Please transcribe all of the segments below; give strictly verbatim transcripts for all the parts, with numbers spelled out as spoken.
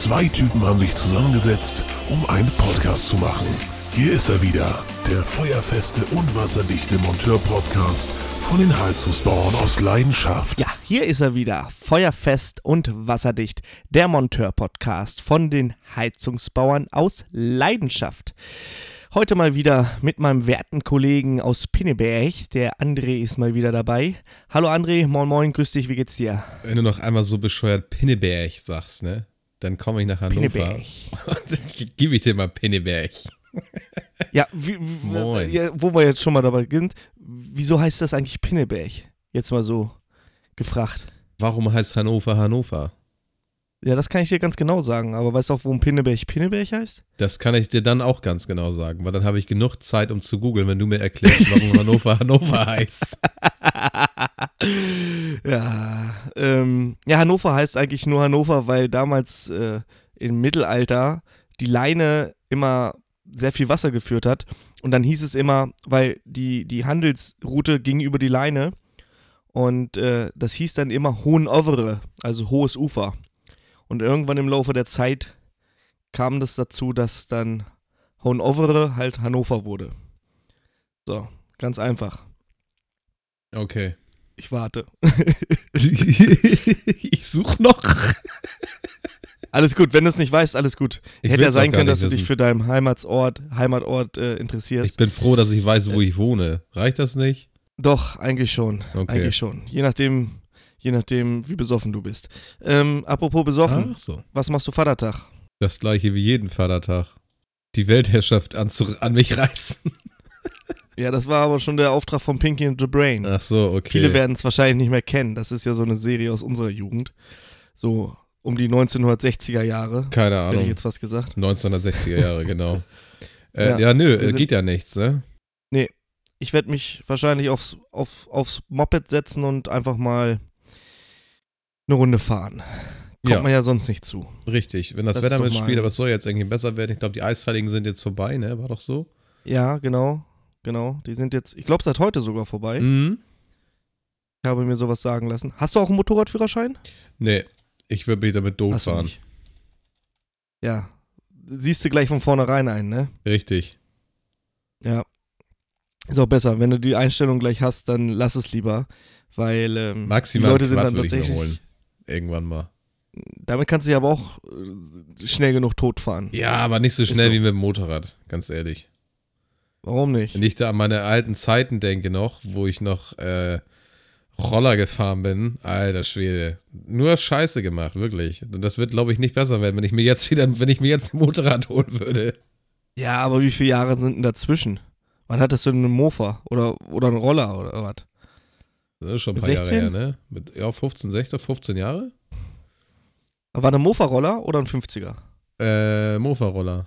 Zwei Typen haben sich zusammengesetzt, um einen Podcast zu machen. Hier ist er wieder, der feuerfeste und wasserdichte Monteur-Podcast von den Heizungsbauern aus Leidenschaft. Ja, hier ist er wieder, feuerfest und wasserdicht, der Monteur-Podcast von den Heizungsbauern aus Leidenschaft. Heute mal wieder mit meinem werten Kollegen aus Pinneberg, der André ist mal wieder dabei. Hallo André, moin moin, grüß dich, wie geht's dir? Wenn du noch einmal so bescheuert Pinneberg sagst, ne, dann komme ich nach Hannover. Pinneberg. Und gebe ich dir mal Pinneberg. Ja, wie, moin. Wo wir jetzt schon mal dabei sind, wieso heißt das eigentlich Pinneberg? Jetzt mal so gefragt. Warum heißt Hannover Hannover? Ja, das kann ich dir ganz genau sagen, aber weißt du auch, warum Pinneberg Pinneberg heißt? Das kann ich dir dann auch ganz genau sagen, weil dann habe ich genug Zeit, um zu googeln, wenn du mir erklärst, warum Hannover Hannover heißt. Ja, ähm, ja, Hannover heißt eigentlich nur Hannover, weil damals äh, im Mittelalter die Leine immer sehr viel Wasser geführt hat und dann hieß es immer, weil die, die Handelsroute ging über die Leine und äh, das hieß dann immer Hohenovere, also hohes Ufer. Und irgendwann im Laufe der Zeit kam das dazu, dass dann Hannover halt Hannover wurde. So, ganz einfach. Okay. Ich warte. Ich suche noch. Alles gut, wenn du es nicht weißt, alles gut. Ich hätte ja sein können, dass wissen. Du dich für deinen Heimatsort, Heimatort äh, interessierst. Ich bin froh, dass ich weiß, wo äh, ich wohne. Reicht das nicht? Doch, eigentlich schon. Okay. Eigentlich schon. Je nachdem... Je nachdem, wie besoffen du bist. Ähm, apropos besoffen, so. Was machst du Vatertag? Das gleiche wie jeden Vatertag. Die Weltherrschaft anzu- an mich reißen. Ja, das war aber schon der Auftrag von Pinky and the Brain. Ach so, okay. Viele werden es wahrscheinlich nicht mehr kennen. Das ist ja so eine Serie aus unserer Jugend. So um die neunzehnhundertsechziger Jahre. Keine Ahnung. Hätte ich jetzt was gesagt? neunzehnhundertsechziger Jahre, genau. äh, ja. ja, nö, äh, geht ja nichts, ne? Nee, ich werde mich wahrscheinlich aufs, auf, aufs Moped setzen und einfach mal... eine Runde fahren. Kommt ja. man ja sonst nicht zu. Richtig, wenn das, das Wetter mitspielt, aber es soll jetzt irgendwie besser werden. Ich glaube, die Eisheiligen sind jetzt vorbei, ne? War doch so? Ja, genau. Genau. Die sind jetzt, ich glaube, seit heute sogar vorbei. Mhm. Ich habe mir sowas sagen lassen. Hast du auch einen Motorradführerschein? Nee, ich würde mich damit doof Hast fahren. Nicht. Ja. Siehst du gleich von vornherein ein, ne? Richtig. Ja. Ist auch besser. Wenn du die Einstellung gleich hast, dann lass es lieber, weil ähm, Maximal die Leute sind dann tatsächlich... Irgendwann mal. Damit kannst du ja aber auch schnell genug totfahren. Ja, aber nicht so schnell so. Wie mit dem Motorrad, ganz ehrlich. Warum nicht? Wenn ich da an meine alten Zeiten denke noch, wo ich noch äh, Roller gefahren bin, alter Schwede. Nur Scheiße gemacht, wirklich. Und das wird, glaube ich, nicht besser werden, wenn ich mir jetzt wieder, wenn ich mir jetzt ein Motorrad holen würde. Ja, aber wie viele Jahre sind denn dazwischen? Wann hattest du denn einen Mofa oder, oder einen Roller oder was? Das ist schon ein paar Jahre her, ne? Mit, ja, fünfzehn, sechzehn, fünfzehn Jahre. War ein Mofa-Roller oder ein fünfziger? Äh, Mofa-Roller.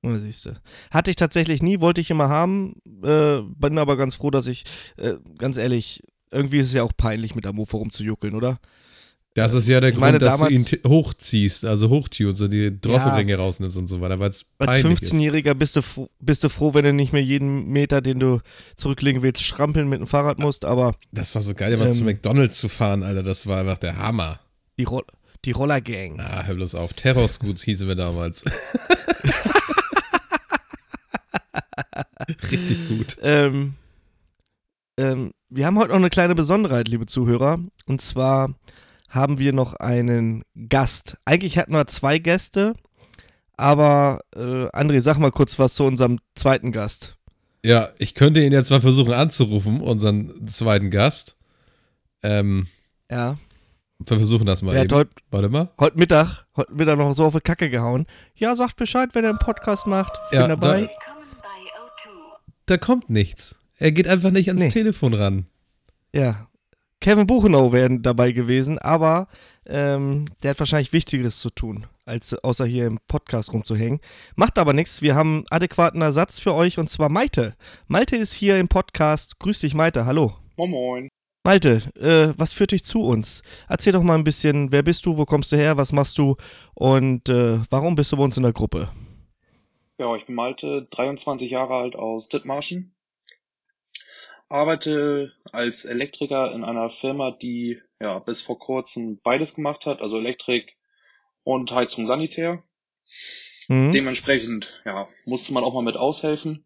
Na, siehst du. Hatte ich tatsächlich nie, wollte ich immer haben. Äh, bin aber ganz froh, dass ich, äh, ganz ehrlich, irgendwie ist es ja auch peinlich, mit der Mofa rumzujuckeln, oder? Das ist ja der ich Grund, meine, dass du ihn t- hochziehst, also hochtunst und die Drosselringe ja, rausnimmst und so weiter, weil es peinlich als fünfzehnjähriger ist. Bist du, froh, bist du froh, wenn du nicht mehr jeden Meter, den du zurücklegen willst, strampeln mit dem Fahrrad musst, aber... Das war so geil, immer ähm, zu McDonalds zu fahren, Alter, das war einfach der Hammer. Die, Ro- die Rollergang. Ah, hör bloß auf, Terror-Scoots hießen wir damals. Richtig gut. Ähm, ähm, wir haben heute noch eine kleine Besonderheit, liebe Zuhörer, und zwar... haben wir noch einen Gast. Eigentlich hatten wir zwei Gäste, aber äh, André, sag mal kurz was zu unserem zweiten Gast. Ja, ich könnte ihn jetzt mal versuchen anzurufen, unseren zweiten Gast. Ähm, ja. Wir versuchen das mal der eben. Hat heut, Warte mal. Heute Mittag, heute Mittag noch so auf die Kacke gehauen. Ja, sagt Bescheid, wenn er einen Podcast macht. Ich ja, bin dabei. Da, da kommt nichts. Er geht einfach nicht ans nee. Telefon ran. Ja, Kevin Buchenau wäre dabei gewesen, aber ähm, der hat wahrscheinlich Wichtigeres zu tun, als außer hier im Podcast rumzuhängen. Macht aber nichts, wir haben einen adäquaten Ersatz für euch und zwar Malte. Malte ist hier im Podcast. Grüß dich, Malte, hallo. Moin moin. Malte, äh, was führt dich zu uns? Erzähl doch mal ein bisschen, wer bist du, wo kommst du her, was machst du und äh, warum bist du bei uns in der Gruppe? Ja, ich bin Malte, dreiundzwanzig Jahre alt aus Dithmarschen. Arbeite als Elektriker in einer Firma, die ja bis vor kurzem beides gemacht hat, also Elektrik und Heizung Sanitär. Mhm. Dementsprechend, ja, musste man auch mal mit aushelfen.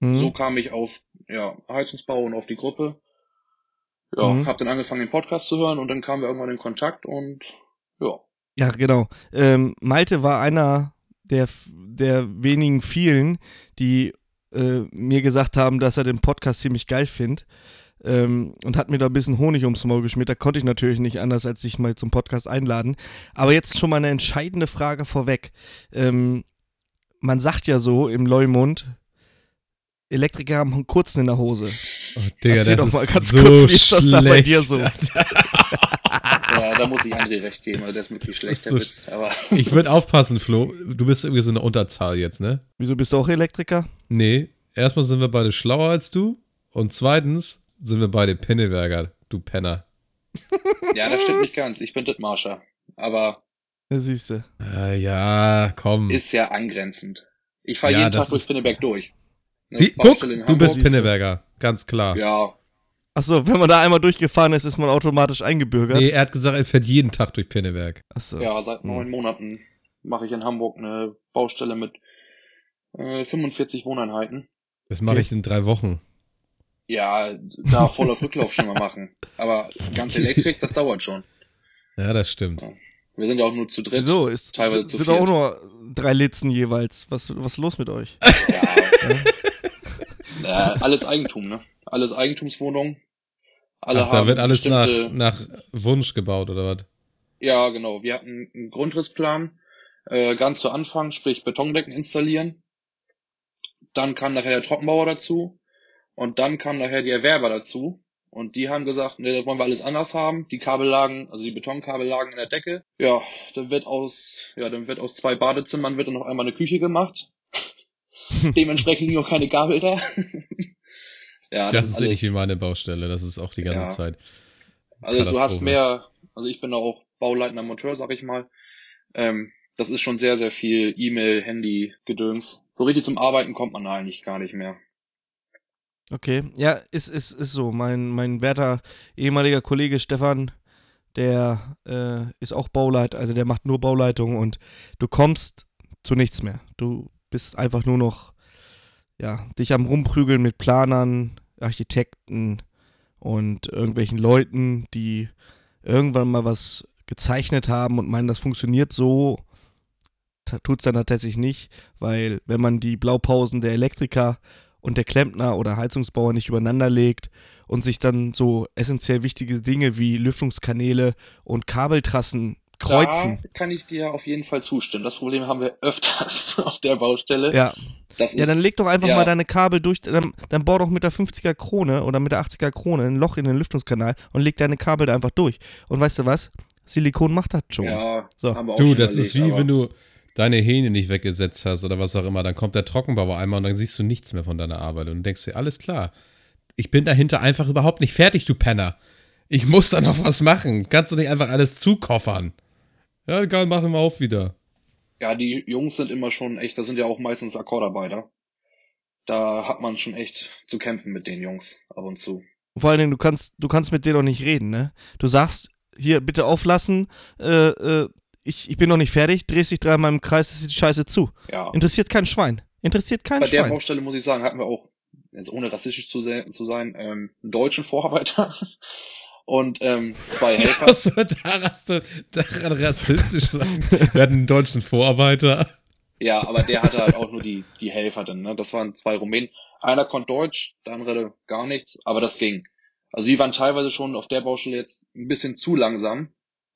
Mhm. So kam ich auf, ja, Heizungsbau und auf die Gruppe. Ja, mhm. hab dann angefangen, den Podcast zu hören und dann kamen wir irgendwann in Kontakt und, ja. Ja, genau. Ähm, Malte war einer der, der wenigen vielen, die äh, mir gesagt haben, dass er den Podcast ziemlich geil findet. Ähm, und hat mir da ein bisschen Honig ums Maul geschmiert. Da konnte ich natürlich nicht anders, als dich mal zum Podcast einladen. Aber jetzt schon mal eine entscheidende Frage vorweg. Ähm, man sagt ja so im Leumund, Elektriker haben einen kurzen in der Hose. Oh, Digga, erzähl das doch mal ganz so kurz, wie ist das da bei dir so? Ja, da muss ich André recht geben, also das ist wirklich schlecht, der so Witz. Aber ich würde aufpassen, Flo, du bist irgendwie so eine Unterzahl jetzt, ne? Wieso, bist du auch Elektriker? Nee, erstmal sind wir beide schlauer als du und zweitens sind wir beide Pinneberger, du Penner. Ja, das stimmt nicht ganz, ich bin Dithmarscher, aber das siehst du. Äh, ja, komm. Ist ja angrenzend. Ich fahre ja jeden Tag durch Pinneberg durch. Sie, guck, du bist Pinneberger, ganz klar. Ja. Achso, wenn man da einmal durchgefahren ist, ist man automatisch eingebürgert. Nee, er hat gesagt, er fährt jeden Tag durch Pinneberg. Achso. Ja, seit neun Monaten mache ich in Hamburg eine Baustelle mit äh, fünfundvierzig Wohneinheiten. Das mache okay. ich in drei Wochen. Ja, da voll auf Rücklauf schon mal machen. Aber ganz Elektrik, das dauert schon. Ja, das stimmt. Ja. Wir sind ja auch nur zu dritt. So, ist teilweise zu sind viert. Auch nur drei Litzen jeweils. Was, was ist los mit euch? Ja. ja. Ja, alles Eigentum, ne? Alles Eigentumswohnung. Alle Ach, haben da wird alles nach, nach Wunsch gebaut, oder was? Ja, genau. Wir hatten einen Grundrissplan, äh, ganz zu Anfang, sprich Betondecken installieren. Dann kam nachher der Trockenbauer dazu. Und dann kamen nachher die Erwerber dazu. Und die haben gesagt, ne, das wollen wir alles anders haben. Die Kabel lagen, also die Betonkabel lagen in der Decke. Ja, dann wird aus, ja, dann wird aus zwei Badezimmern wird dann noch einmal eine Küche gemacht. Dementsprechend noch keine Gabel da. Ja, das, das ist nicht wie meine Baustelle, das ist auch die ganze ja. Zeit. Also du hast mehr, also ich bin da auch bauleitender Monteur, sag ich mal. Ähm, das ist schon sehr, sehr viel E-Mail, Handy, Gedöns. So richtig zum Arbeiten kommt man eigentlich gar nicht mehr. Okay, ja, ist, ist, ist so. Mein, mein werter ehemaliger Kollege Stefan, der äh, ist auch Bauleiter, also der macht nur Bauleitung und du kommst zu nichts mehr. Du bist einfach nur noch, ja, dich am Rumprügeln mit Planern, Architekten und irgendwelchen Leuten, die irgendwann mal was gezeichnet haben und meinen, das funktioniert so, tut's dann tatsächlich nicht, weil wenn man die Blaupausen der Elektriker und der Klempner oder Heizungsbauer nicht übereinander legt und sich dann so essentiell wichtige Dinge wie Lüftungskanäle und Kabeltrassen kreuzen. Da kann ich dir auf jeden Fall zustimmen. Das Problem haben wir öfters auf der Baustelle. Ja, das ist, ja dann leg doch einfach ja. mal deine Kabel durch, dann, dann bohr doch mit der fünfziger Krone oder mit der achtziger Krone ein Loch in den Lüftungskanal und leg deine Kabel da einfach durch. Und weißt du was? Silikon macht das schon. Ja, so. Haben wir auch du, schon das erlebt, ist wie wenn du deine Hähne nicht weggesetzt hast oder was auch immer, dann kommt der Trockenbauer einmal und dann siehst du nichts mehr von deiner Arbeit und denkst dir, alles klar, ich bin dahinter einfach überhaupt nicht fertig, du Penner. Ich muss da noch was machen. Kannst du nicht einfach alles zukoffern? Ja, egal, machen wir auf wieder. Ja, die Jungs sind immer schon echt, das sind ja auch meistens Akkordarbeiter. Da hat man schon echt zu kämpfen mit den Jungs ab und zu. Und vor allen Dingen, du kannst, du kannst mit denen auch nicht reden, ne? Du sagst, hier, bitte auflassen, äh, äh, ich, ich bin noch nicht fertig, drehst dich dreimal im Kreis, das ist die Scheiße zu. Ja. Interessiert kein Schwein. Interessiert kein Schwein. Bei der Baustelle, muss ich sagen, hatten wir auch, jetzt ohne rassistisch zu, se- zu sein, ähm, einen deutschen Vorarbeiter. Und ähm, zwei Helfer. Achso, da daran rassistisch sagen. Wir hatten einen deutschen Vorarbeiter. Ja, aber der hatte halt auch nur die, die Helfer dann, ne? Das waren zwei Rumänen. Einer konnte Deutsch, der andere gar nichts, aber das ging. Also die waren teilweise schon auf der Baustelle jetzt ein bisschen zu langsam,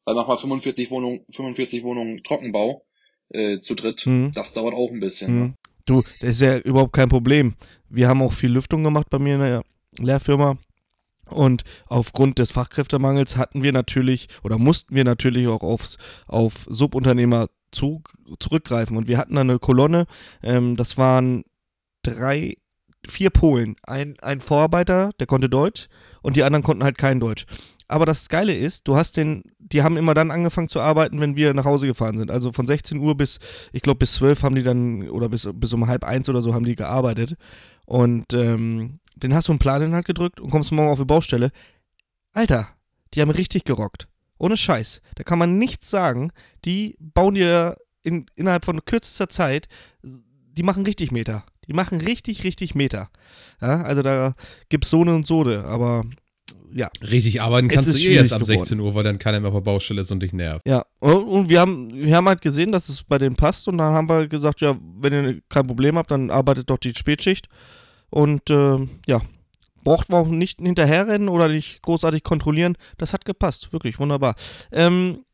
weil nochmal fünfundvierzig Wohnungen, fünfundvierzig Wohnungen Trockenbau äh, zu dritt, mhm. das dauert auch ein bisschen. Mhm. Ne? Du, das ist ja überhaupt kein Problem. Wir haben auch viel Lüftung gemacht bei mir in der Lehrfirma. Und aufgrund des Fachkräftemangels hatten wir natürlich oder mussten wir natürlich auch aufs, auf Subunternehmer zu, zurückgreifen. Und wir hatten da eine Kolonne, ähm, das waren drei, vier Polen. Ein, ein Vorarbeiter, der konnte Deutsch und die anderen konnten halt kein Deutsch. Aber das Geile ist, du hast den, die haben immer dann angefangen zu arbeiten, wenn wir nach Hause gefahren sind. Also von sechzehn Uhr bis, ich glaube bis zwölf haben die dann, oder bis, bis um halb eins oder so haben die gearbeitet. Und ähm, den hast du einen Plan in die Hand gedrückt und kommst morgen auf die Baustelle. Alter, die haben richtig gerockt. Ohne Scheiß. Da kann man nichts sagen. Die bauen dir in, innerhalb von kürzester Zeit, die machen richtig Meter. Die machen richtig, richtig Meter. Ja, also da gibt es Sohne und Sohne, aber ja. Richtig arbeiten kannst du eh erst ab sechzehn Uhr, weil dann keiner mehr auf der Baustelle ist und dich nervt. Ja, und, und wir, haben, wir haben halt gesehen, dass es bei denen passt und dann haben wir gesagt, ja, wenn ihr kein Problem habt, dann arbeitet doch die Spätschicht und äh, ja, braucht man auch nicht hinterherrennen oder nicht großartig kontrollieren. Das hat gepasst, wirklich wunderbar. Ähm,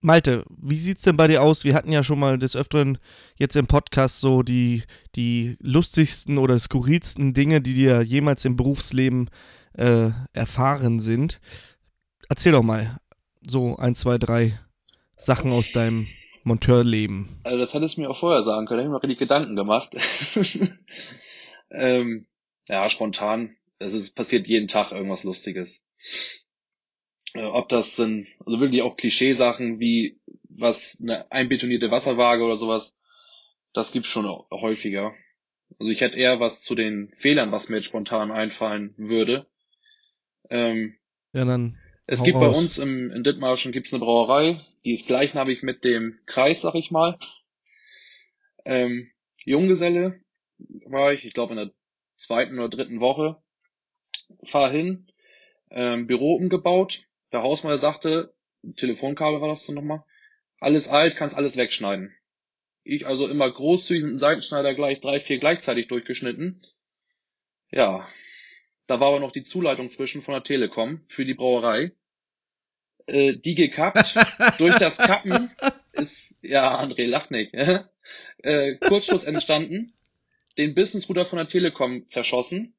Malte, wie sieht's denn bei dir aus? Wir hatten ja schon mal des Öfteren jetzt im Podcast so die, die lustigsten oder skurrilsten Dinge, die dir jemals im Berufsleben äh, erfahren sind. Erzähl doch mal so ein, zwei, drei Sachen aus deinem Monteurleben. Also das hättest du mir auch vorher sagen können, da habe ich mir richtig Gedanken gemacht. ähm, ja, spontan. Es ist, passiert jeden Tag irgendwas Lustiges. Ob das sind, also wirklich auch Klischeesachen wie was eine einbetonierte Wasserwaage oder sowas, das gibt's schon häufiger. Also ich hätte eher was zu den Fehlern, was mir jetzt spontan einfallen würde. Ähm, ja, dann es gibt raus. Bei uns im, in Dithmarschen gibt's eine Brauerei, die ist gleichnamig mit dem Kreis, sag ich mal. Ähm, Junggeselle war ich, ich glaube in der zweiten oder dritten Woche, fahr hin, ähm, Büro umgebaut. Der Hausmeister sagte, Telefonkabel war das dann nochmal, alles alt, kannst alles wegschneiden. Ich also immer großzügig mit dem Seitenschneider gleich drei, vier gleichzeitig durchgeschnitten. Ja, da war aber noch die Zuleitung zwischen von der Telekom für die Brauerei. Äh, die gekappt, durch das Kappen ist, ja, André lacht nicht, äh, Kurzschluss entstanden, den Business-Router von der Telekom zerschossen.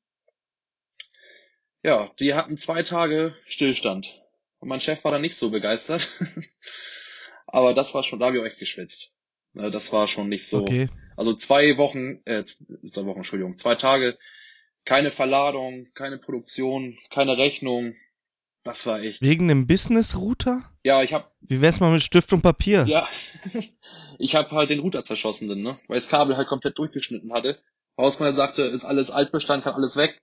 Ja, die hatten zwei Tage Stillstand. Und mein Chef war da nicht so begeistert. Aber das war schon, da habe ich auch echt geschwitzt. Das war schon nicht so. Okay. Also zwei Wochen, äh, zwei Wochen, Entschuldigung, zwei Tage, keine Verladung, keine Produktion, keine Rechnung. Das war echt. Wegen einem Business-Router? Ja, ich hab. Wie wär's mal mit Stift und Papier? Ja. Ich hab halt den Router zerschossen, ne? Weil das Kabel halt komplett durchgeschnitten hatte. Hausmeister sagte, ist alles Altbestand, kann alles weg.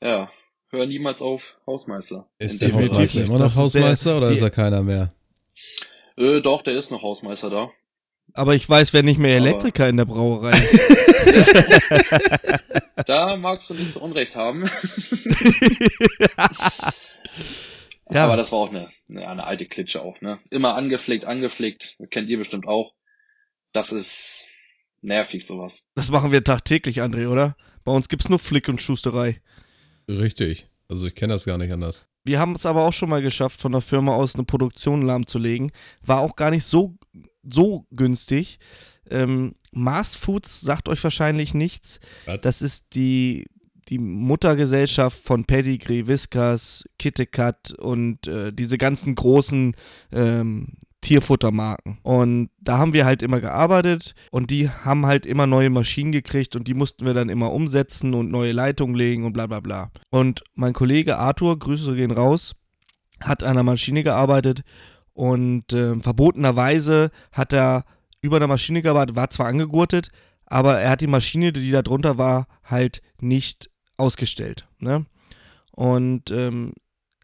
Ja. Hör niemals auf Hausmeister. Ist der Hausmeister immer noch Hausmeister oder ist er keiner mehr? Äh, doch, der ist noch Hausmeister da. Aber ich weiß, wer nicht mehr Elektriker Aber. in der Brauerei ist. Da magst du nicht so Unrecht haben. Ja. Aber das war auch eine, eine alte Klitsche auch, ne? Immer angepflegt, angepflegt. Kennt ihr bestimmt auch. Das ist nervig, sowas. Das machen wir tagtäglich, André, oder? Bei uns gibt's nur Flick und Schusterei. Richtig. Also ich kenne das gar nicht anders. Wir haben es aber auch schon mal geschafft, von der Firma aus eine Produktion lahmzulegen. War auch gar nicht so, so günstig. Ähm, Mars Foods sagt euch wahrscheinlich nichts. Was? Das ist die, die Muttergesellschaft von Pedigree, Whiskas, Kitty Cat und äh, diese ganzen großen ähm, Tierfuttermarken. Und da haben wir halt immer gearbeitet und die haben halt immer neue Maschinen gekriegt und die mussten wir dann immer umsetzen und neue Leitungen legen und bla bla bla. Und mein Kollege Arthur, Grüße gehen raus, hat an einer Maschine gearbeitet und äh, verbotenerweise hat er über einer Maschine gearbeitet, war zwar angegurtet, aber er hat die Maschine, die da drunter war, halt nicht ausgestellt. Ne? Und ähm,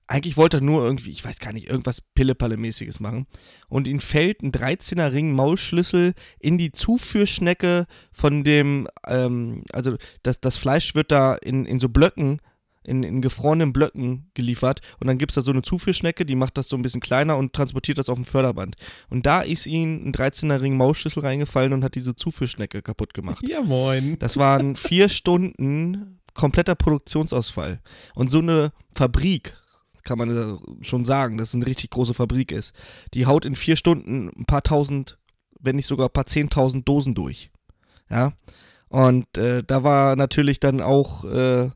eigentlich wollte er nur irgendwie, ich weiß gar nicht, irgendwas Pillepalle-mäßiges machen. Und ihm fällt ein dreizehner-Ring-Maulschlüssel in die Zuführschnecke von dem, ähm, also das, das Fleisch wird da in, in so Blöcken, in, in gefrorenen Blöcken geliefert. Und dann gibt es da so eine Zuführschnecke, die macht das so ein bisschen kleiner und transportiert das auf dem Förderband. Und da ist ihm ein dreizehner-Ring-Maulschlüssel reingefallen und hat diese Zuführschnecke kaputt gemacht. Ja, moin. Das waren vier Stunden kompletter Produktionsausfall. Und so eine Fabrik, kann man schon sagen, dass es eine richtig große Fabrik ist. Die haut in vier Stunden ein paar tausend, wenn nicht sogar ein paar zehntausend Dosen durch. Ja. Und äh, da war natürlich dann auch äh,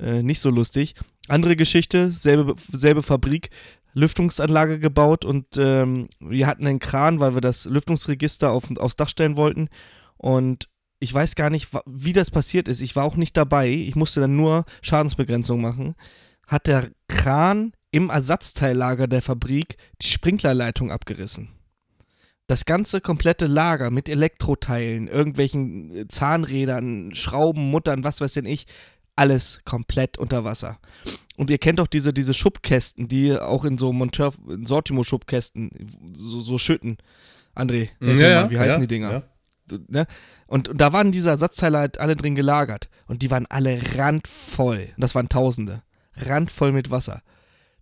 äh, nicht so lustig. Andere Geschichte, selbe, selbe Fabrik, Lüftungsanlage gebaut und ähm, wir hatten einen Kran, weil wir das Lüftungsregister auf, aufs Dach stellen wollten. Und ich weiß gar nicht, wie das passiert ist. Ich war auch nicht dabei. Ich musste dann nur Schadensbegrenzung machen. Hat der Kran im Ersatzteillager der Fabrik die Sprinklerleitung abgerissen. Das ganze komplette Lager mit Elektroteilen, irgendwelchen Zahnrädern, Schrauben, Muttern, was weiß denn ich, alles komplett unter Wasser. Und ihr kennt doch diese, diese Schubkästen, die auch in so Monteur, in Sortimo-Schubkästen, so, so Schütten. André, ja, ja, wie heißen ja, die Dinger? Ja. Du, ne? und, und da waren diese Ersatzteile halt alle drin gelagert. Und die waren alle randvoll. Und das waren Tausende. Randvoll mit Wasser.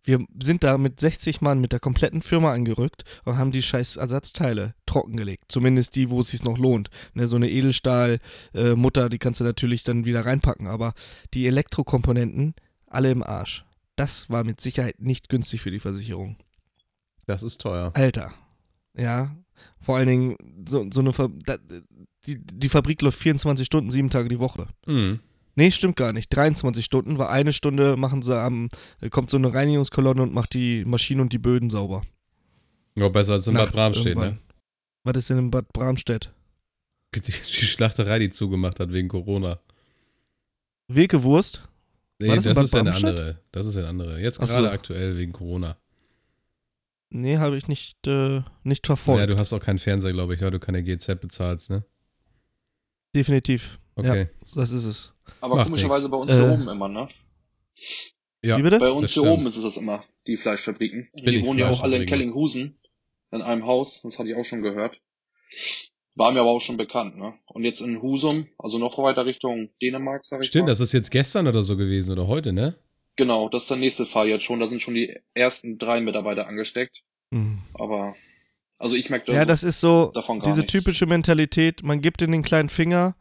Wir sind da mit sechzig Mann mit der kompletten Firma angerückt und haben die scheiß Ersatzteile trockengelegt. Zumindest die, wo es sich noch lohnt. Ne, so eine Edelstahl-Mutter, äh, die kannst du natürlich dann wieder reinpacken. Aber die Elektrokomponenten, alle im Arsch. Das war mit Sicherheit nicht günstig für die Versicherung. Das ist teuer. Alter. Ja, vor allen Dingen so, so eine Ver- da, die, die Fabrik läuft vierundzwanzig Stunden, sieben Tage die Woche. Mhm. Nee, stimmt gar nicht. dreiundzwanzig Stunden, weil eine Stunde machen sie am, kommt so eine Reinigungskolonne und macht die Maschinen und die Böden sauber. Ja, besser als in Nachts Bad Bramstedt, irgendwann. Ne? Was ist denn in Bad Bramstedt? Die, die Schlachterei, die zugemacht hat wegen Corona. Wilke Wurst? Nee, das, das ist ja eine andere. Das ist eine andere. Jetzt Ach gerade so. Aktuell wegen Corona. Nee, habe ich nicht, äh, nicht verfolgt. Ja, du hast auch keinen Fernseher, glaube ich, weil du keine G Z bezahlst, ne? Definitiv. Okay. Ja, das ist es. Aber Macht komischerweise nix. Bei uns äh, hier oben immer, ne? Ja, wie bitte? Bei uns hier oben ist es das immer, die Fleischfabriken. Die wohnen ja auch alle in Kellinghusen, in einem Haus, das hatte ich auch schon gehört. War mir aber auch schon bekannt, ne? Und jetzt in Husum, also noch weiter Richtung Dänemark, sag ich Stimmt, mal. Das ist jetzt gestern oder so gewesen oder heute, ne? Genau, das ist der nächste Fall jetzt schon. Da sind schon die ersten drei Mitarbeiter angesteckt. Mhm. Aber, also ich merke davon gar nichts. Ja, das ist so diese typische Mentalität, man gibt in den kleinen Finger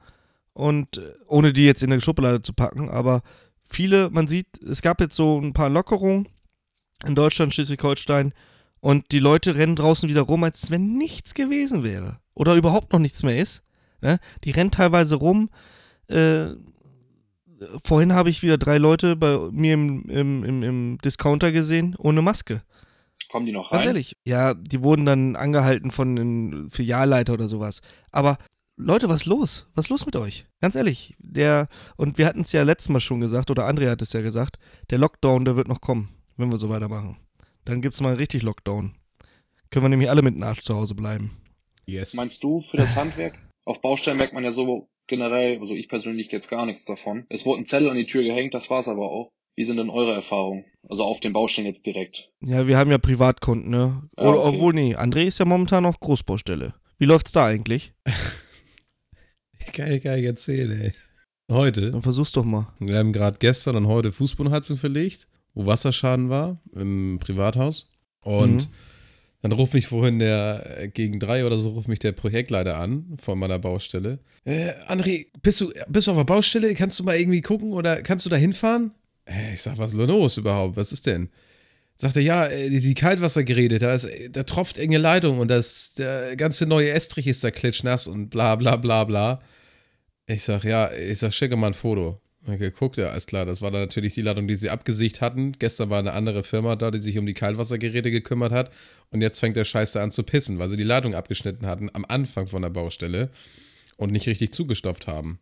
und, ohne die jetzt in eine Schublade zu packen, aber viele, man sieht, es gab jetzt so ein paar Lockerungen in Deutschland, Schleswig-Holstein und die Leute rennen draußen wieder rum, als wenn nichts gewesen wäre oder überhaupt noch nichts mehr ist. Ne? Die rennen teilweise rum, äh, vorhin habe ich wieder drei Leute bei mir im, im, im, im Discounter gesehen, ohne Maske. Kommen die noch rein? Ganz ehrlich. Ja, die wurden dann angehalten von einem Filialleiter oder sowas. Aber Leute, was ist los? Was ist los mit euch? Ganz ehrlich. Der, und wir hatten es ja letztes Mal schon gesagt, oder André hat es ja gesagt, der Lockdown, der wird noch kommen, wenn wir so weitermachen. Dann gibt es mal einen richtig Lockdown. Können wir nämlich alle mit dem Arsch zu Hause bleiben. Yes. Meinst du, für das Handwerk? Auf Baustellen merkt man ja so... Generell, also ich persönlich jetzt gar nichts davon. Es wurde ein Zettel an die Tür gehängt, das war's aber auch. Wie sind denn eure Erfahrungen? Also auf den Baustellen jetzt direkt. Ja, wir haben ja Privatkunden, ne? Ja, okay. Obwohl, nee, André ist ja momentan auf Großbaustelle. Wie läuft's da eigentlich? kann ich gar nicht erzählen, ey. Heute. Dann versuch's doch mal. Wir haben gerade gestern und heute Fußbodenheizung verlegt, wo Wasserschaden war, im Privathaus. Und mhm. Dann ruft mich vorhin der, gegen drei oder so, ruft mich der Projektleiter an von meiner Baustelle. Äh, André, bist du, bist du auf der Baustelle? Kannst du mal irgendwie gucken oder kannst du da hinfahren? Äh, ich sag, was ist los überhaupt? Was ist denn? Sagt er, ja, die, die Kaltwassergeräte, da, ist, da tropft enge Leitung und das, der ganze neue Estrich ist da klitschnass und bla bla bla bla. Ich sag, ja, ich sag, schicke mal ein Foto. Okay, guckt ja, alles klar, das war dann natürlich die Ladung, die sie abgesicht hatten. Gestern war eine andere Firma da, die sich um die Kaltwassergeräte gekümmert hat. Und jetzt fängt der Scheiße an zu pissen, weil sie die Ladung abgeschnitten hatten am Anfang von der Baustelle und nicht richtig zugestopft haben.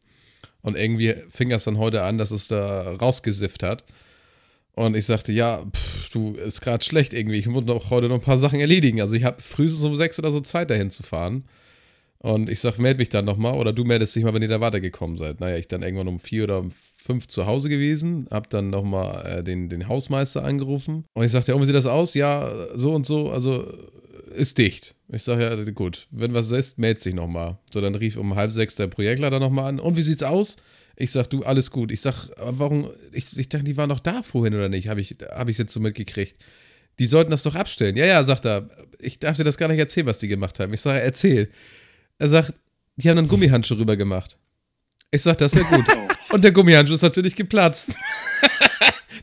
Und irgendwie fing das dann heute an, dass es da rausgesifft hat. Und ich sagte, ja, pff, du, ist gerade schlecht irgendwie. Ich muss noch heute noch ein paar Sachen erledigen. Also ich habe frühestens um sechs oder so Zeit, dahin zu fahren. Und ich sag, meld mich dann nochmal oder du meldest dich mal, wenn ihr da weitergekommen seid. Naja, ich dann irgendwann um vier oder um fünf zu Hause gewesen, hab dann nochmal äh, den, den Hausmeister angerufen. Und ich sagte, ja, wie sieht das aus? Ja, so und so, also ist dicht. Ich sag, ja, gut, wenn was ist, meld dich nochmal. So, dann rief um halb sechs der Projektleiter nochmal an. Und wie sieht's aus? Ich sag, du, alles gut. Ich sag, warum, ich, ich dachte, die waren doch da vorhin oder nicht? Habe ich, hab ich jetzt so mitgekriegt. Die sollten das doch abstellen. Ja, ja, sagt er, ich darf dir das gar nicht erzählen, was die gemacht haben. Ich sage, erzähl. Er sagt, die haben einen Gummihandschuh rüber gemacht. Ich sag, das ist ja gut. Und der Gummihandschuh ist natürlich geplatzt.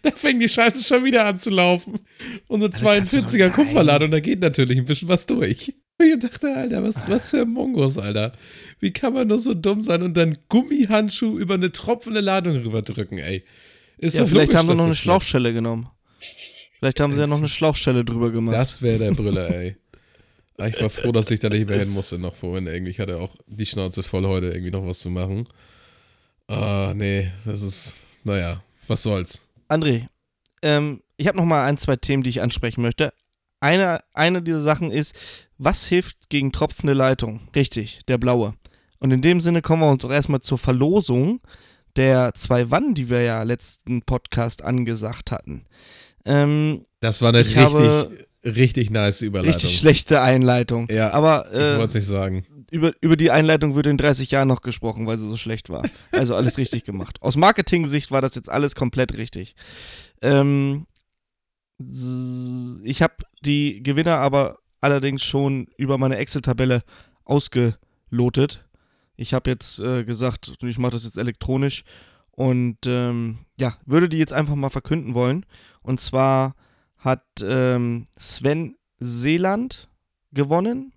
Da fängt die Scheiße schon wieder an zu laufen. Unsere zweiundvierziger Kupferladung, da geht natürlich ein bisschen was durch. Und ich dachte, Alter, was, was für ein Mongos, Alter. Wie kann man nur so dumm sein und dann Gummihandschuh über eine tropfende Ladung rüberdrücken, ey. Ist ja, vielleicht logisch, haben wir noch eine Schlauchstelle genommen. Vielleicht haben sie ja noch eine Schlauchstelle drüber gemacht. Das wäre der Brüller, ey. Ich war froh, dass ich da nicht mehr hin musste noch vorhin. Irgendwie hatte auch die Schnauze voll, heute irgendwie noch was zu machen. Ah, nee, das ist, naja, was soll's. André, ähm, ich habe noch mal ein, zwei Themen, die ich ansprechen möchte. Eine, eine dieser Sachen ist, was hilft gegen tropfende Leitung? Richtig, der blaue. Und in dem Sinne kommen wir uns auch erstmal zur Verlosung der zwei Wannen, die wir ja letzten Podcast angesagt hatten. Ähm, das war eine richtig, richtig nice Überleitung. Richtig schlechte Einleitung. Ja, aber, äh, ich wollte es nicht sagen. Über, über die Einleitung wird in dreißig Jahren noch gesprochen, weil sie so schlecht war. Also alles richtig gemacht. Aus Marketing-Sicht war das jetzt alles komplett richtig. Ähm, ich habe die Gewinner aber allerdings schon über meine Excel-Tabelle ausgelotet. Ich habe jetzt äh, gesagt, ich mache das jetzt elektronisch und ähm, ja, würde die jetzt einfach mal verkünden wollen. Und zwar hat ähm, Sven Seeland gewonnen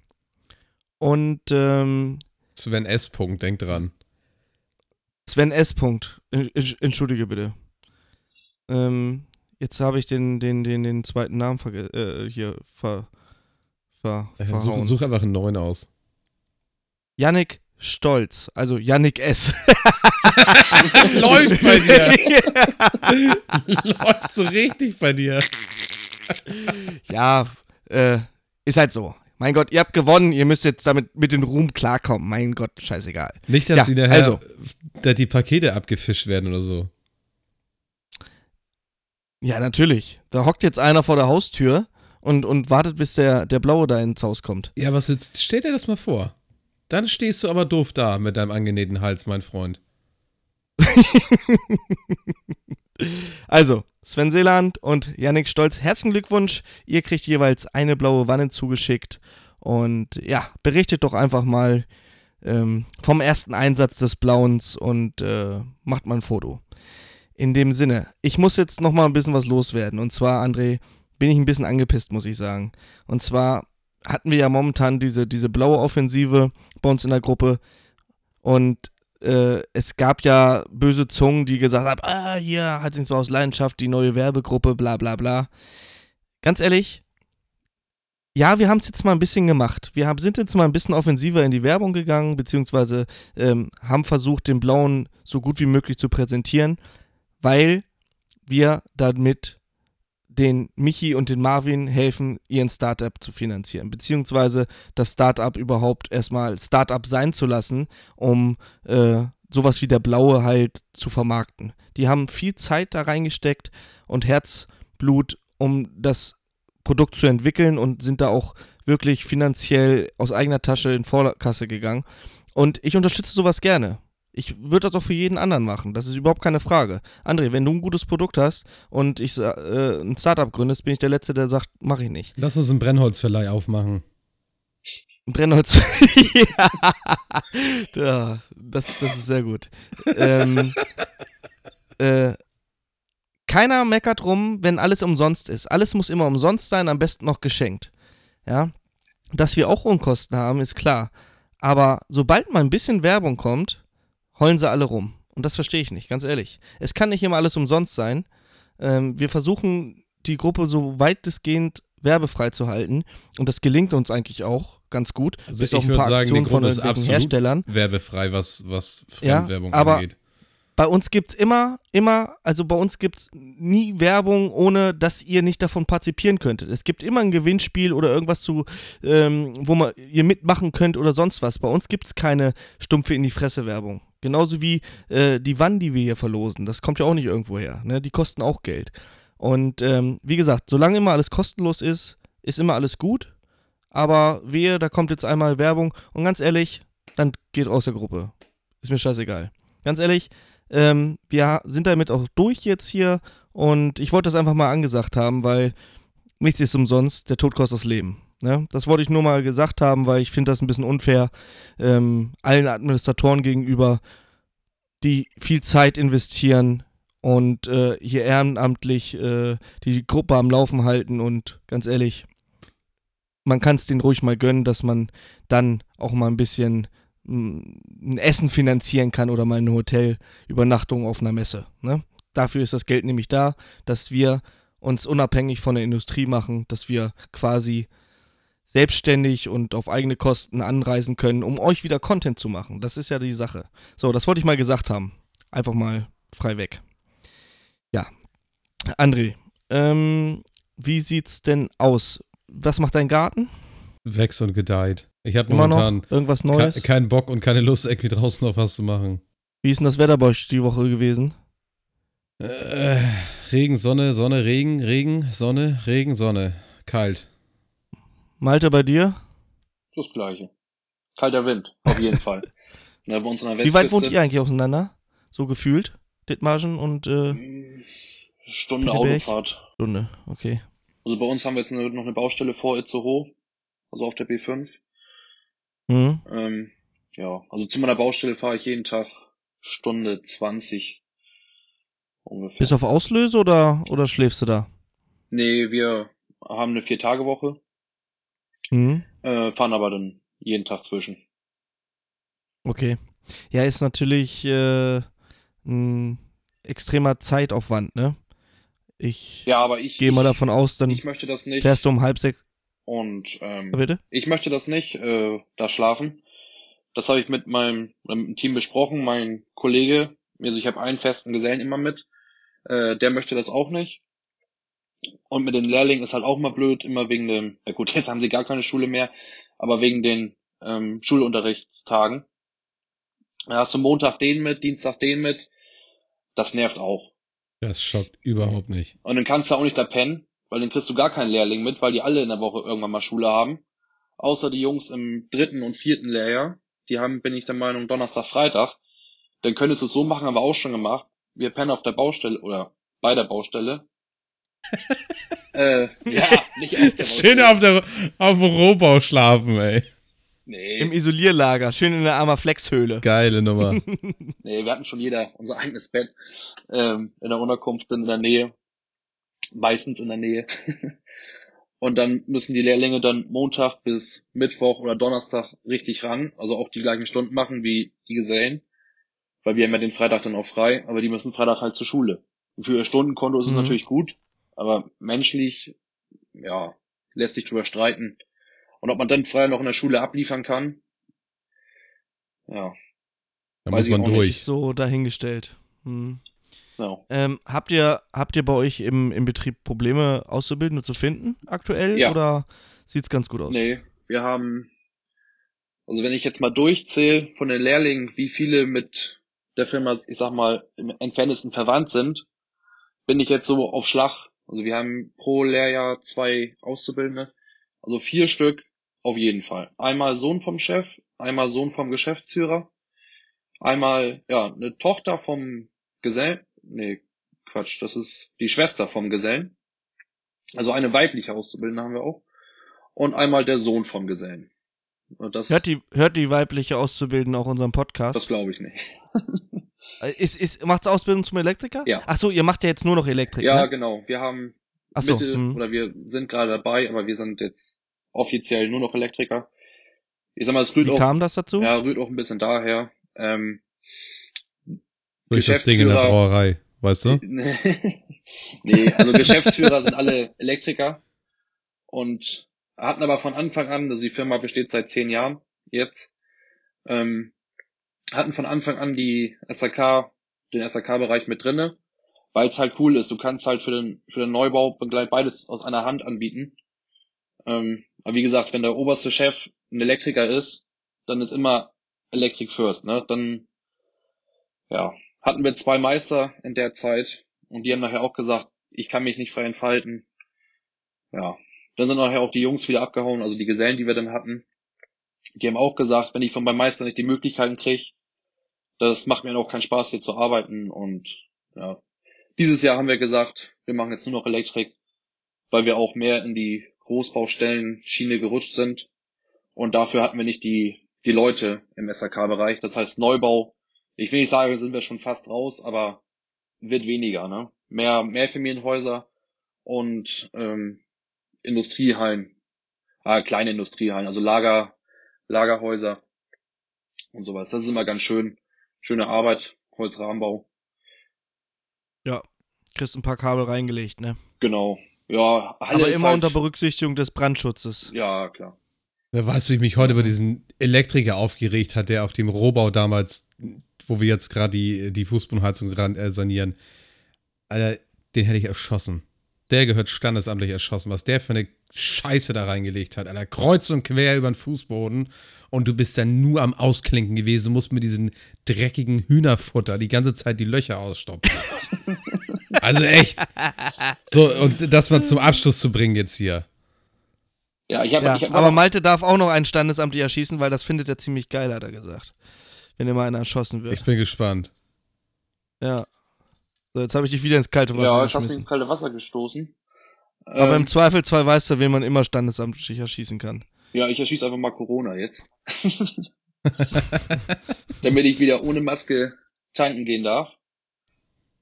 und ähm, Sven S. denk dran. Sven S. Entschuldige bitte. Ähm, jetzt habe ich den, den, den, den zweiten Namen verge- äh, hier ver... ver verhauen. Such, such einfach einen neuen aus. Yannick Stolz, also Yannick S. Läuft bei dir. Läuft so richtig bei dir. Ja, äh, ist halt so. Mein Gott, ihr habt gewonnen, ihr müsst jetzt damit mit dem Ruhm klarkommen. Mein Gott, scheißegal. Nicht, dass ja, sie nachher also, dass die Pakete abgefischt werden oder so. Ja, natürlich. Da hockt jetzt einer vor der Haustür und, und wartet, bis der, der Blaue da ins Haus kommt. Ja, was jetzt? Stell dir das mal vor. Dann stehst du aber doof da mit deinem angenähten Hals, mein Freund. Also, Sven Seeland und Yannick Stolz, herzlichen Glückwunsch. Ihr kriegt jeweils eine blaue Wanne zugeschickt. Und ja, berichtet doch einfach mal ähm, vom ersten Einsatz des Blauens und äh, macht mal ein Foto. In dem Sinne, ich muss jetzt nochmal ein bisschen was loswerden. Und zwar, André, bin ich ein bisschen angepisst, muss ich sagen. Und zwar hatten wir ja momentan diese, diese blaue Offensive bei uns in der Gruppe und äh, es gab ja böse Zungen, die gesagt haben, ah, hier hat uns mal aus Leidenschaft die neue Werbegruppe, bla bla bla. Ganz ehrlich, ja, wir haben es jetzt mal ein bisschen gemacht. Wir haben, sind jetzt mal ein bisschen offensiver in die Werbung gegangen, beziehungsweise ähm, haben versucht, den Blauen so gut wie möglich zu präsentieren, weil wir damit den Michi und den Marvin helfen, ihren Startup zu finanzieren, beziehungsweise das Startup überhaupt erstmal Startup sein zu lassen, um äh, sowas wie der Blaue halt zu vermarkten. Die haben viel Zeit da reingesteckt und Herzblut, um das Produkt zu entwickeln und sind da auch wirklich finanziell aus eigener Tasche in Vorkasse gegangen. Und ich unterstütze sowas gerne. Ich würde das auch für jeden anderen machen, das ist überhaupt keine Frage. André, wenn du ein gutes Produkt hast und ich äh, ein Startup gründest, bin ich der Letzte, der sagt, mach ich nicht. Lass uns einen Brennholzverleih aufmachen. Ein Brennholz, ja. Ja, das, das ist sehr gut. ähm, äh, keiner meckert rum, wenn alles umsonst ist. Alles muss immer umsonst sein, am besten noch geschenkt. Ja? Dass wir auch Unkosten haben, ist klar. Aber sobald mal ein bisschen Werbung kommt, heulen sie alle rum. Und das verstehe ich nicht, ganz ehrlich. Es kann nicht immer alles umsonst sein. Ähm, wir versuchen, die Gruppe so weitestgehend werbefrei zu halten. Und das gelingt uns eigentlich auch ganz gut. Also bis ich auf ein paar sagen, Aktionen von den Herstellern. Werbefrei, was, was Fremdwerbung ja, aber angeht. Bei uns gibt's immer, immer, also bei uns gibt's nie Werbung, ohne dass ihr nicht davon partizipieren könntet. Es gibt immer ein Gewinnspiel oder irgendwas zu, ähm, wo man ihr mitmachen könnt oder sonst was. Bei uns gibt's keine stumpfe in die Fresse Werbung. Genauso wie äh, die Wannen, die wir hier verlosen. Das kommt ja auch nicht irgendwo her. Ne? Die kosten auch Geld. Und ähm, wie gesagt, solange immer alles kostenlos ist, ist immer alles gut. Aber wehe, da kommt jetzt einmal Werbung. Und ganz ehrlich, dann geht aus der Gruppe. Ist mir scheißegal. Ganz ehrlich, ähm, wir sind damit auch durch jetzt hier. Und ich wollte das einfach mal angesagt haben, weil nichts ist umsonst. Der Tod kostet das Leben. Ne? Das wollte ich nur mal gesagt haben, weil ich finde das ein bisschen unfair ähm, allen Administratoren gegenüber, die viel Zeit investieren und äh, hier ehrenamtlich äh, die Gruppe am Laufen halten. Und ganz ehrlich, man kann es denen ruhig mal gönnen, dass man dann auch mal ein bisschen mh, ein Essen finanzieren kann oder mal eine Hotelübernachtung auf einer Messe. Ne? Dafür ist das Geld nämlich da, dass wir uns unabhängig von der Industrie machen, dass wir quasi selbstständig und auf eigene Kosten anreisen können, um euch wieder Content zu machen. Das ist ja die Sache. So, das wollte ich mal gesagt haben. Einfach mal frei weg. Ja. André, ähm, wie sieht's denn aus? Was macht dein Garten? Wächst und gedeiht. Ich habe momentan immer noch irgendwas Neues? Ke- keinen Bock und keine Lust, irgendwie draußen noch was zu machen. Wie ist denn das Wetter bei euch die Woche gewesen? Äh, Regen, Sonne, Sonne, Regen, Regen, Sonne, Regen, Sonne. Kalt. Malte, bei dir? Das Gleiche. Kalter Wind, auf jeden Fall. Na, bei uns an der Westküste. Wie weit wohnt ihr eigentlich auseinander? So gefühlt? Dithmarschen und äh, Stunde Pinneberg. Autofahrt. Stunde, okay. Also bei uns haben wir jetzt eine, noch eine Baustelle vor Itzehoe, also auf der B fünf. Mhm. Ähm, ja, also zu meiner Baustelle fahre ich jeden Tag Stunde zwanzig ungefähr. Bist du auf Auslöse oder, oder schläfst du da? Nee, wir haben eine Vier-Tage-Woche, mhm. äh, fahren aber dann jeden Tag zwischen. Okay. Ja, ist natürlich äh, ein extremer Zeitaufwand, ne? Ich ja, aber ich gehe mal ich, davon aus, dann ich möchte das nicht. Fährst du um halb sechs. Und ähm, Bitte? ich möchte das nicht, äh, da schlafen. Das habe ich mit meinem mit Team besprochen, mein Kollege, also ich habe einen festen Gesellen immer mit, äh, der möchte das auch nicht. Und mit den Lehrlingen ist halt auch mal blöd, immer wegen dem, ja gut, jetzt haben sie gar keine Schule mehr, aber wegen den ähm, Schulunterrichtstagen. Da hast du Montag den mit, Dienstag den mit, das nervt auch. Das schockt überhaupt nicht. Und dann kannst du auch nicht da pennen, weil dann kriegst du gar keinen Lehrling mit, weil die alle in der Woche irgendwann mal Schule haben. Außer die Jungs im dritten und vierten Lehrjahr. Die haben, bin ich der Meinung, Donnerstag, Freitag. Dann könntest du es so machen, haben wir auch schon gemacht. Wir pennen auf der Baustelle, oder bei der Baustelle. äh, ja, nicht auf der Baustelle. Schön auf, der, auf dem Rohbau schlafen, ey. Nee. Im Isolierlager, schön in der Armaflex-Höhle. Geile Nummer. Nee, wir hatten schon jeder unser eigenes Bett ähm, in der Unterkunft, in der Nähe. Meistens in der Nähe. Und dann müssen die Lehrlinge dann Montag bis Mittwoch oder Donnerstag richtig ran, also auch die gleichen Stunden machen wie die Gesellen, weil wir haben ja den Freitag dann auch frei, aber die müssen Freitag halt zur Schule. Und für ihr Stundenkonto ist es mhm. natürlich gut, aber menschlich, ja, lässt sich drüber streiten. Und ob man dann Freitag noch in der Schule abliefern kann, ja. Da muss man durch. Nicht so dahingestellt. Hm. Genau. Ähm, habt ihr habt ihr bei euch im, im Betrieb Probleme auszubilden und zu finden aktuell ja. oder sieht's ganz gut aus? Nee, wir haben, also wenn ich jetzt mal durchzähle von den Lehrlingen, wie viele mit der Firma, ich sag mal, im entferntesten verwandt sind, bin ich jetzt so auf Schlag. Also wir haben pro Lehrjahr zwei Auszubildende, also vier Stück auf jeden Fall. Einmal Sohn vom Chef, einmal Sohn vom Geschäftsführer, einmal ja eine Tochter vom Gesellen. Nee, Quatsch, das ist die Schwester vom Gesellen. Also eine weibliche Auszubildende haben wir auch. Und einmal der Sohn vom Gesellen. Und das hört, die, hört die weibliche Auszubildende auch unseren Podcast? Das glaube ich nicht. ist, ist, macht's Ausbildung zum Elektriker? Ja. Achso, ihr macht ja jetzt nur noch Elektrik, ja, ne? Genau. Wir haben Ach Mitte, so, hm. oder wir sind gerade dabei, aber wir sind jetzt offiziell nur noch Elektriker. Ich sag mal, es rührt Wie auch... kam das dazu? Ja, rührt auch ein bisschen daher. Ähm... Durch das Ding in der Brauerei, weißt du? Nee, also Geschäftsführer sind alle Elektriker und hatten aber von Anfang an, also die Firma besteht seit zehn Jahren jetzt, ähm, hatten von Anfang an die S A K, den S A K-Bereich mit drinne, weil es halt cool ist. Du kannst halt für den für den Neubau gleich beides aus einer Hand anbieten. Ähm, aber wie gesagt, wenn der oberste Chef ein Elektriker ist, dann ist immer Electric First, ne? Dann ja. Hatten wir zwei Meister in der Zeit und die haben nachher auch gesagt, ich kann mich nicht frei entfalten. Ja, dann sind nachher auch die Jungs wieder abgehauen, also die Gesellen, die wir dann hatten. Die haben auch gesagt, wenn ich von meinem Meister nicht die Möglichkeiten kriege, das macht mir dann auch keinen Spaß, hier zu arbeiten. Und ja, dieses Jahr haben wir gesagt, wir machen jetzt nur noch Elektrik, weil wir auch mehr in die Großbaustellen-Schiene gerutscht sind. Und dafür hatten wir nicht die die Leute im S A K-Bereich, das heißt Neubau. Ich will nicht sagen, sind wir schon fast raus, aber wird weniger, ne? Mehr, mehr Familienhäuser und ähm, Industriehallen, äh, kleine Industriehallen, also Lager, Lagerhäuser und sowas. Das ist immer ganz schön, schöne Arbeit, Holzrahmenbau. Ja, kriegst ein paar Kabel reingelegt, ne? Genau, ja. Aber immer halt unter Berücksichtigung des Brandschutzes. Ja, klar. Da weißt du, wie ich mich heute über diesen Elektriker aufgeregt hat, der auf dem Rohbau damals, wo wir jetzt gerade die, die Fußbodenheizung ran, äh, sanieren, Alter, den hätte ich erschossen. der gehört standesamtlich erschossen, was der für eine Scheiße da reingelegt hat, Alter, kreuz und quer über den Fußboden und du bist dann nur am Ausklinken gewesen, musst mit diesem dreckigen Hühnerfutter die ganze Zeit die Löcher ausstopfen. Also echt. So, und das mal zum Abschluss zu bringen jetzt hier. Ja, ich hab, ja ich hab, aber Malte darf auch noch einen standesamtlich erschießen, weil das findet er ziemlich geil, hat er gesagt. Wenn immer einer erschossen wird. Ich bin gespannt. Ja. So, jetzt habe ich dich wieder ins kalte Wasser ja, gestoßen. Ja, jetzt hast du ins kalte Wasser gestoßen. Aber ähm, im Zweifel zwei weißt du, wen man immer standesamtlich erschießen kann. Ja, ich erschieße einfach mal Corona jetzt. Damit ich wieder ohne Maske tanken gehen darf.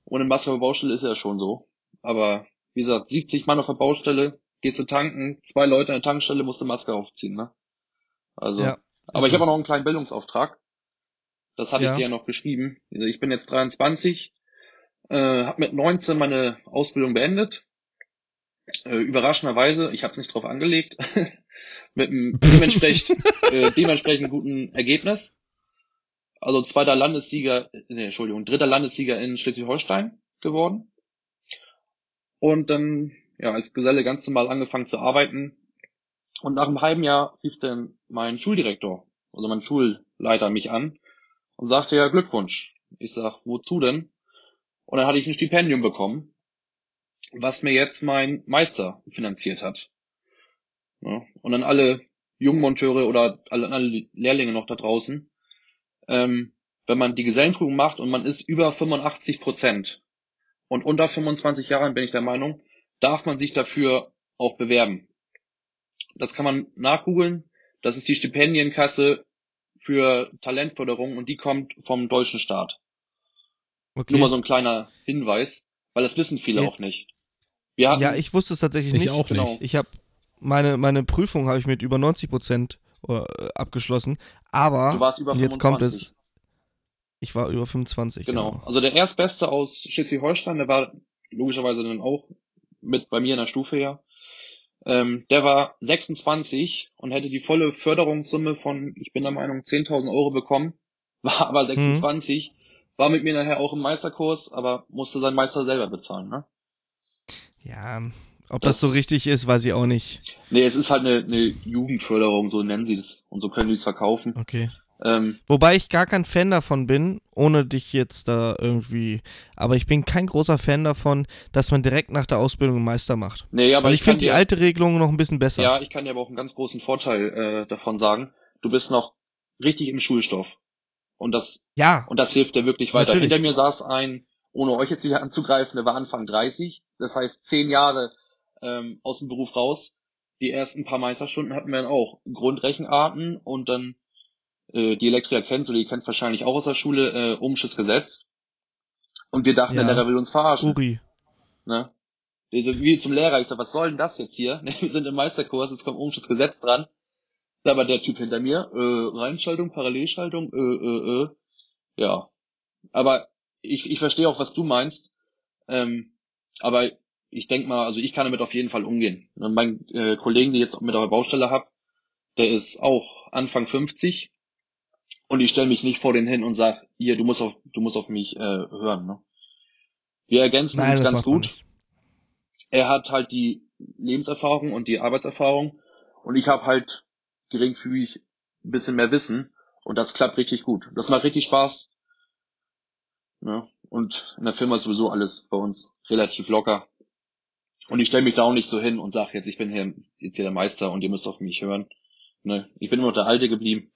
Ohne Maske auf der Baustelle ist ja schon so. Aber wie gesagt, siebzig Mann auf der Baustelle, gehst du tanken, zwei Leute an der Tankstelle, musst du Maske aufziehen, ne? Also, ja, aber ich habe auch noch einen kleinen Bildungsauftrag. Das hatte ja. ich dir ja noch geschrieben. Ich bin jetzt dreiundzwanzig, äh, habe mit neunzehn meine Ausbildung beendet. Äh, überraschenderweise, ich habe es nicht drauf angelegt, mit einem dementsprechend, äh, dementsprechend guten Ergebnis. Also zweiter Landessieger, nee, Entschuldigung, dritter Landessieger in Schleswig-Holstein geworden. Und dann ja als Geselle ganz normal angefangen zu arbeiten. Und nach einem halben Jahr rief dann mein Schuldirektor, also mein Schulleiter mich an und sagte, ja, Glückwunsch. Ich sag, wozu denn? Und dann hatte ich ein Stipendium bekommen, was mir jetzt mein Meister finanziert hat. Ja, und dann alle Jungmonteure oder alle, alle Lehrlinge noch da draußen, ähm, wenn man die Gesellenprüfung macht und man ist über fünfundachtzig Prozent und unter fünfundzwanzig Jahren, bin ich der Meinung, darf man sich dafür auch bewerben. Das kann man nachgoogeln. Das ist die Stipendienkasse für Talentförderung und die kommt vom deutschen Staat. Okay. Nur mal so ein kleiner Hinweis, weil das wissen viele Jetzt. auch nicht. Wir hatten, ja, ich wusste es tatsächlich nicht. Ich auch genau. nicht. Ich habe meine meine Prüfung habe ich mit über neunzig Prozent abgeschlossen, aber du warst über fünfundzwanzig. Jetzt kommt es. Ich war über fünfundzwanzig. Genau. genau. Also der Erstbeste aus Schleswig-Holstein, der war logischerweise dann auch mit bei mir in der Stufe ja. Ähm, der war sechsundzwanzig und hätte die volle Förderungssumme von, ich bin der Meinung, zehntausend Euro bekommen, war aber sechsundzwanzig, mhm. war mit mir nachher auch im Meisterkurs, aber musste seinen Meister selber bezahlen, ne? Ja, ob das, das so richtig ist, weiß ich auch nicht. Nee, es ist halt eine, eine Jugendförderung, so nennen sie es und so können sie es verkaufen. Okay. Ähm, Wobei ich gar kein Fan davon bin, ohne dich jetzt da irgendwie, aber ich bin kein großer Fan davon, dass man direkt nach der Ausbildung einen Meister macht. Nee, aber Weil ich, ich finde die alte Regelung noch ein bisschen besser. Ja, ich kann dir aber auch einen ganz großen Vorteil äh, davon sagen, du bist noch richtig im Schulstoff und das ja. und das hilft dir wirklich weiter. Natürlich. Hinter mir saß ein, ohne euch jetzt wieder anzugreifen, der war Anfang dreißig, das heißt zehn Jahre ähm, aus dem Beruf raus, die ersten paar Meisterstunden hatten wir dann auch, Grundrechenarten und dann die Elektriker kennst, oder die kennst wahrscheinlich auch aus der Schule, äh, Ohmsches Gesetz. Und wir dachten, ja. der Lehrer will uns verarschen. Uri. Ne? Also, wie zum Lehrer, ich sag, was soll denn das jetzt hier? Wir sind im Meisterkurs, jetzt kommt Ohmsches Gesetz dran. Aber der Typ hinter mir, äh, Reihenschaltung, Parallelschaltung, äh, äh, äh. Ja. Aber ich, ich verstehe auch, was du meinst. Ähm, aber ich denk mal, also ich kann damit auf jeden Fall umgehen. Und mein äh, Kollegen, die ich jetzt mit auf der Baustelle hab, der ist auch Anfang fünfzig. Und ich stelle mich nicht vor den hin und sag, hier, du musst auf, du musst auf mich äh, hören. Ne? Wir ergänzen Nein, uns ganz gut. Er hat halt die Lebenserfahrung und die Arbeitserfahrung und ich habe halt geringfügig ein bisschen mehr Wissen und das klappt richtig gut. Das macht richtig Spaß. Ne? Und in der Firma ist sowieso alles bei uns relativ locker. Und ich stelle mich da auch nicht so hin und sag, jetzt ich bin hier jetzt hier der Meister und ihr müsst auf mich hören. Ne? Ich bin immer noch der Alte geblieben.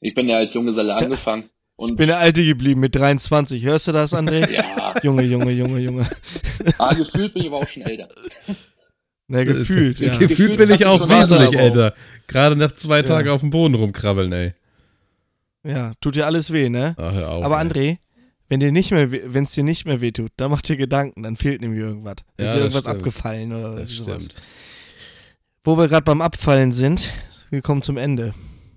Ich bin ja als Junggeselle angefangen. Und ich bin der Alte geblieben mit dreiundzwanzig. Hörst du das, André? Ja. Junge, Junge, Junge, Junge. Ah, gefühlt bin ich aber auch schon älter. Na, gefühlt. Ja. Gefühlt, gefühlt bin ich auch wesentlich älter. Gerade nach zwei ja. Tagen auf dem Boden rumkrabbeln, ey. Ja, tut dir alles weh, ne? Ach, hör auf, aber André, ey. Wenn dir nicht mehr, wenn es dir nicht mehr weh tut, dann mach dir Gedanken, dann fehlt nämlich irgendwas. Ja, ist dir irgendwas stimmt. abgefallen oder das sowas. Stimmt. Wo wir gerade beim Abfallen sind, wir kommen zum Ende.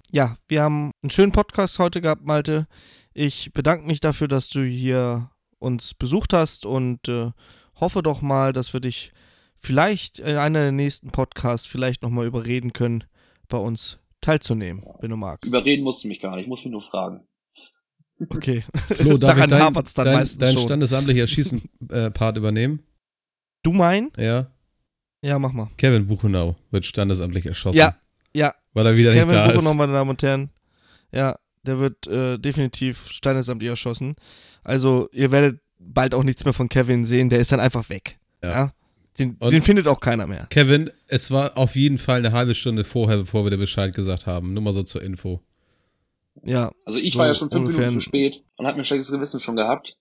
Ja, wir haben einen schönen Podcast heute gehabt, Malte. Ich bedanke mich dafür, dass du hier uns besucht hast und äh, hoffe doch mal, dass wir dich vielleicht in einer der nächsten Podcasts vielleicht nochmal überreden können, bei uns teilzunehmen, wenn du magst. Überreden musst du mich gar nicht, ich muss mich nur fragen. Okay. Flo, darf ich dein, dein, dein standesamtliches Erschießen-Part äh, übernehmen? Du mein? Ja. Ja, mach mal. Kevin Buchenau wird standesamtlich erschossen. Ja, ja. Weil er wieder Kevin nicht da Buchenau, ist. Kevin Buchenau, meine Damen und Herren. Ja, der wird äh, definitiv standesamtlich erschossen. Also, ihr werdet bald auch nichts mehr von Kevin sehen. Der ist dann einfach weg. Ja. ja? Den, den findet auch keiner mehr. Kevin, es war auf jeden Fall eine halbe Stunde vorher, bevor wir dir Bescheid gesagt haben. Nur mal so zur Info. Ja. Also, ich so war ja schon fünf Minuten zu spät und hab mir ein schlechtes Gewissen schon gehabt.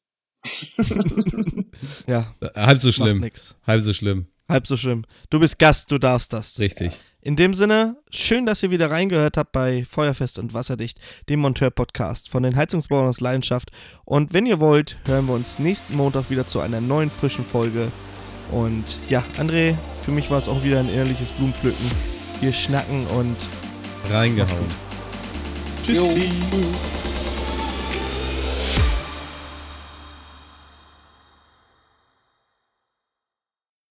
Ja. Halb so schlimm. Halb so schlimm. Halb so schlimm. Du bist Gast, du darfst das. Richtig. Ja. In dem Sinne, schön, dass ihr wieder reingehört habt bei Feuerfest und Wasserdicht, dem Monteur-Podcast von den Heizungsbauern aus Leidenschaft. Und wenn ihr wollt, hören wir uns nächsten Montag wieder zu einer neuen, frischen Folge. Und ja, André, für mich war es auch wieder ein innerliches Blumenpflücken. Wir schnacken und reingehauen. Tschüssi. Jo.